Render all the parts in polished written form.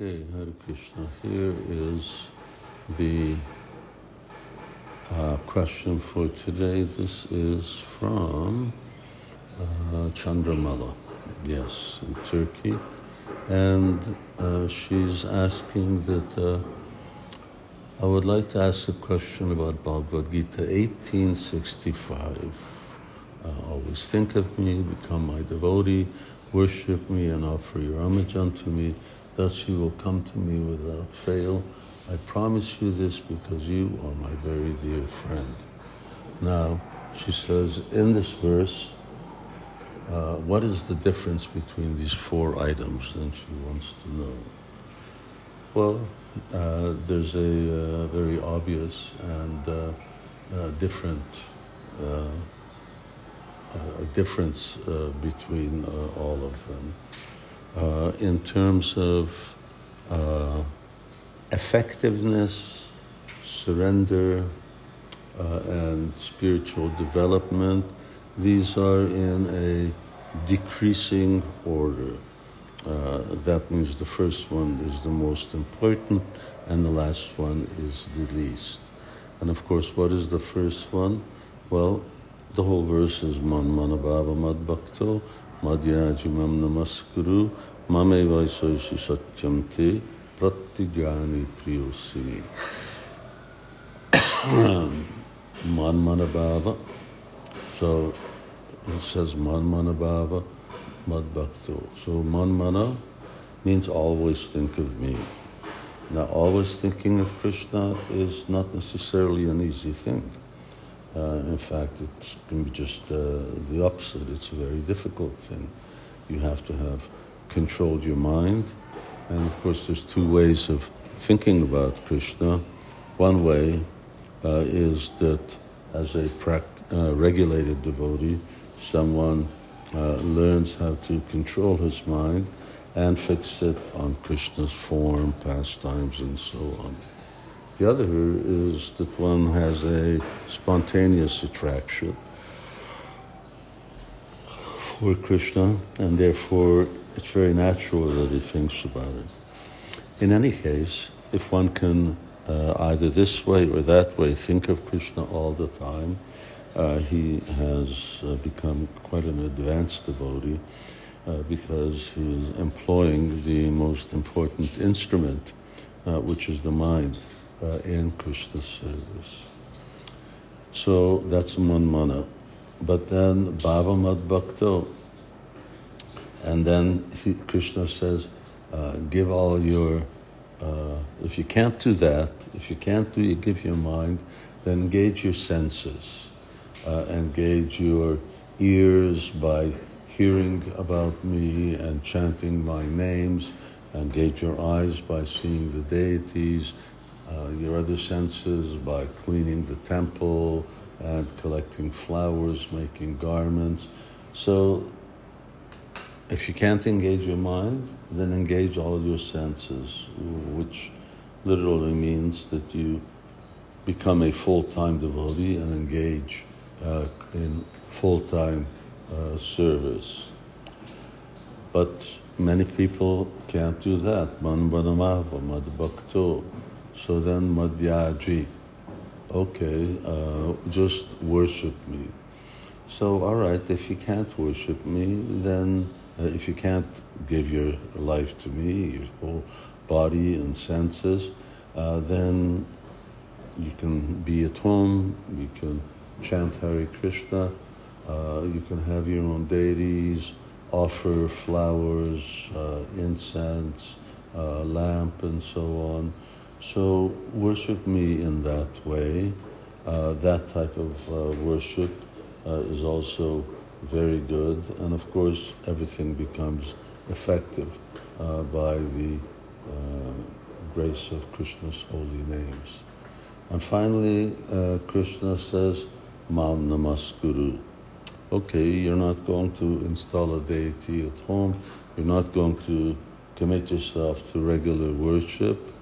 Hey, Hare Krishna. Here is the question for today. This is from Chandramala, yes, in Turkey. And she's asking that, I would like to ask a question about Bhagavad-gītā 1865. Always think of me, become my devotee, worship me and offer your homage unto me. Thus you will come to me without fail. I promise you this because you are my very dear friend. Now, she says, in this verse, what is the difference between these four items? And she wants to know. Well, there's a very obvious and difference between all of them. In terms of effectiveness, surrender, and spiritual development, these are in a decreasing order. That means the first one is the most important, and the last one is the least. And of course, what is the first one? Well, the whole verse is man manabhava mad bhakto, madhyajimam namaskuru, mame vaisoishi satyam te, pratyajani priyosini. Man manabhava. So it says man manabhava mad bhakto. So man mana means always think of me. Now, always thinking of Krishna is not necessarily an easy thing. In fact, it can be just the opposite. It's a very difficult thing. You have to have controlled your mind. And of course, there's two ways of thinking about Krishna. One way is that as a regulated devotee, someone learns how to control his mind and fix it on Krishna's form, pastimes, and so on. The other is that one has a spontaneous attraction for Krishna, and therefore it's very natural that he thinks about it. In any case, if one can either this way or that way think of Krishna all the time, he has become quite an advanced devotee because he is employing the most important instrument, which is the mind. In Krishna's service. So that's man-mana. But then bhava mad bhakto. And then Krishna says, give all your, if you can't do that, give your mind, then engage your senses. Engage your ears by hearing about me and chanting my names. Engage your eyes by seeing the deities. Your other senses by cleaning the temple and collecting flowers, making garments. So if you can't engage your mind, then engage all your senses, which literally means that you become a full-time devotee and engage in full-time service. But many people can't do that. Man banamava mad bhakto. So then madhyaji, okay, just worship me. So all right, if you can't worship me, then if you can't give your life to me, your whole body and senses, then you can be at home, you can chant Hare Krishna, you can have your own deities, offer flowers, incense, lamp, and so on. So worship me in that way. That type of worship is also very good. And of course, everything becomes effective by the grace of Krishna's holy names. And finally, Krishna says, Mam Namaskuru. Okay, you're not going to install a deity at home. You're not going to commit yourself to regular worship.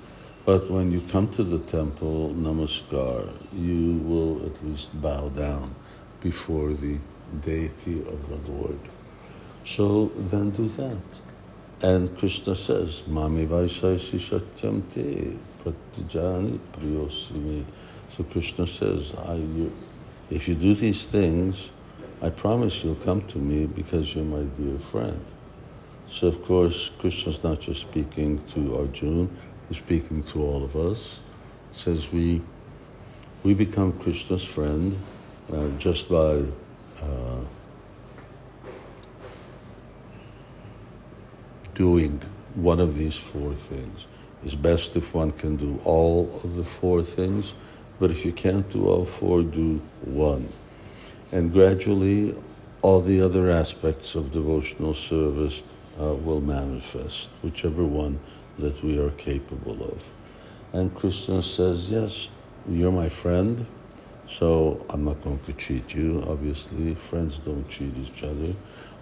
But when you come to the temple, namaskar, you will at least bow down before the deity of the Lord. So then do that. And Krishna says, Mami Vaisaisi Satyam Te Pratijani Priyosimi. So Krishna says, if you do these things, I promise you'll come to me because you're my dear friend. So of course, Krishna's not just speaking to Arjuna, he's speaking to all of us. He says we become Krishna's friend just by doing one of these four things. It's best if one can do all of the four things, but if you can't do all four, do one. And gradually, all the other aspects of devotional service will manifest, whichever one that we are capable of. And Krishna says, yes, you're my friend, so I'm not going to cheat you. Obviously, friends don't cheat each other.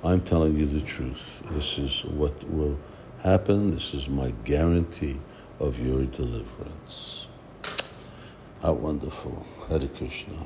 I'm telling you the truth. This is what will happen. This is my guarantee of your deliverance. How wonderful. Hare Krishna.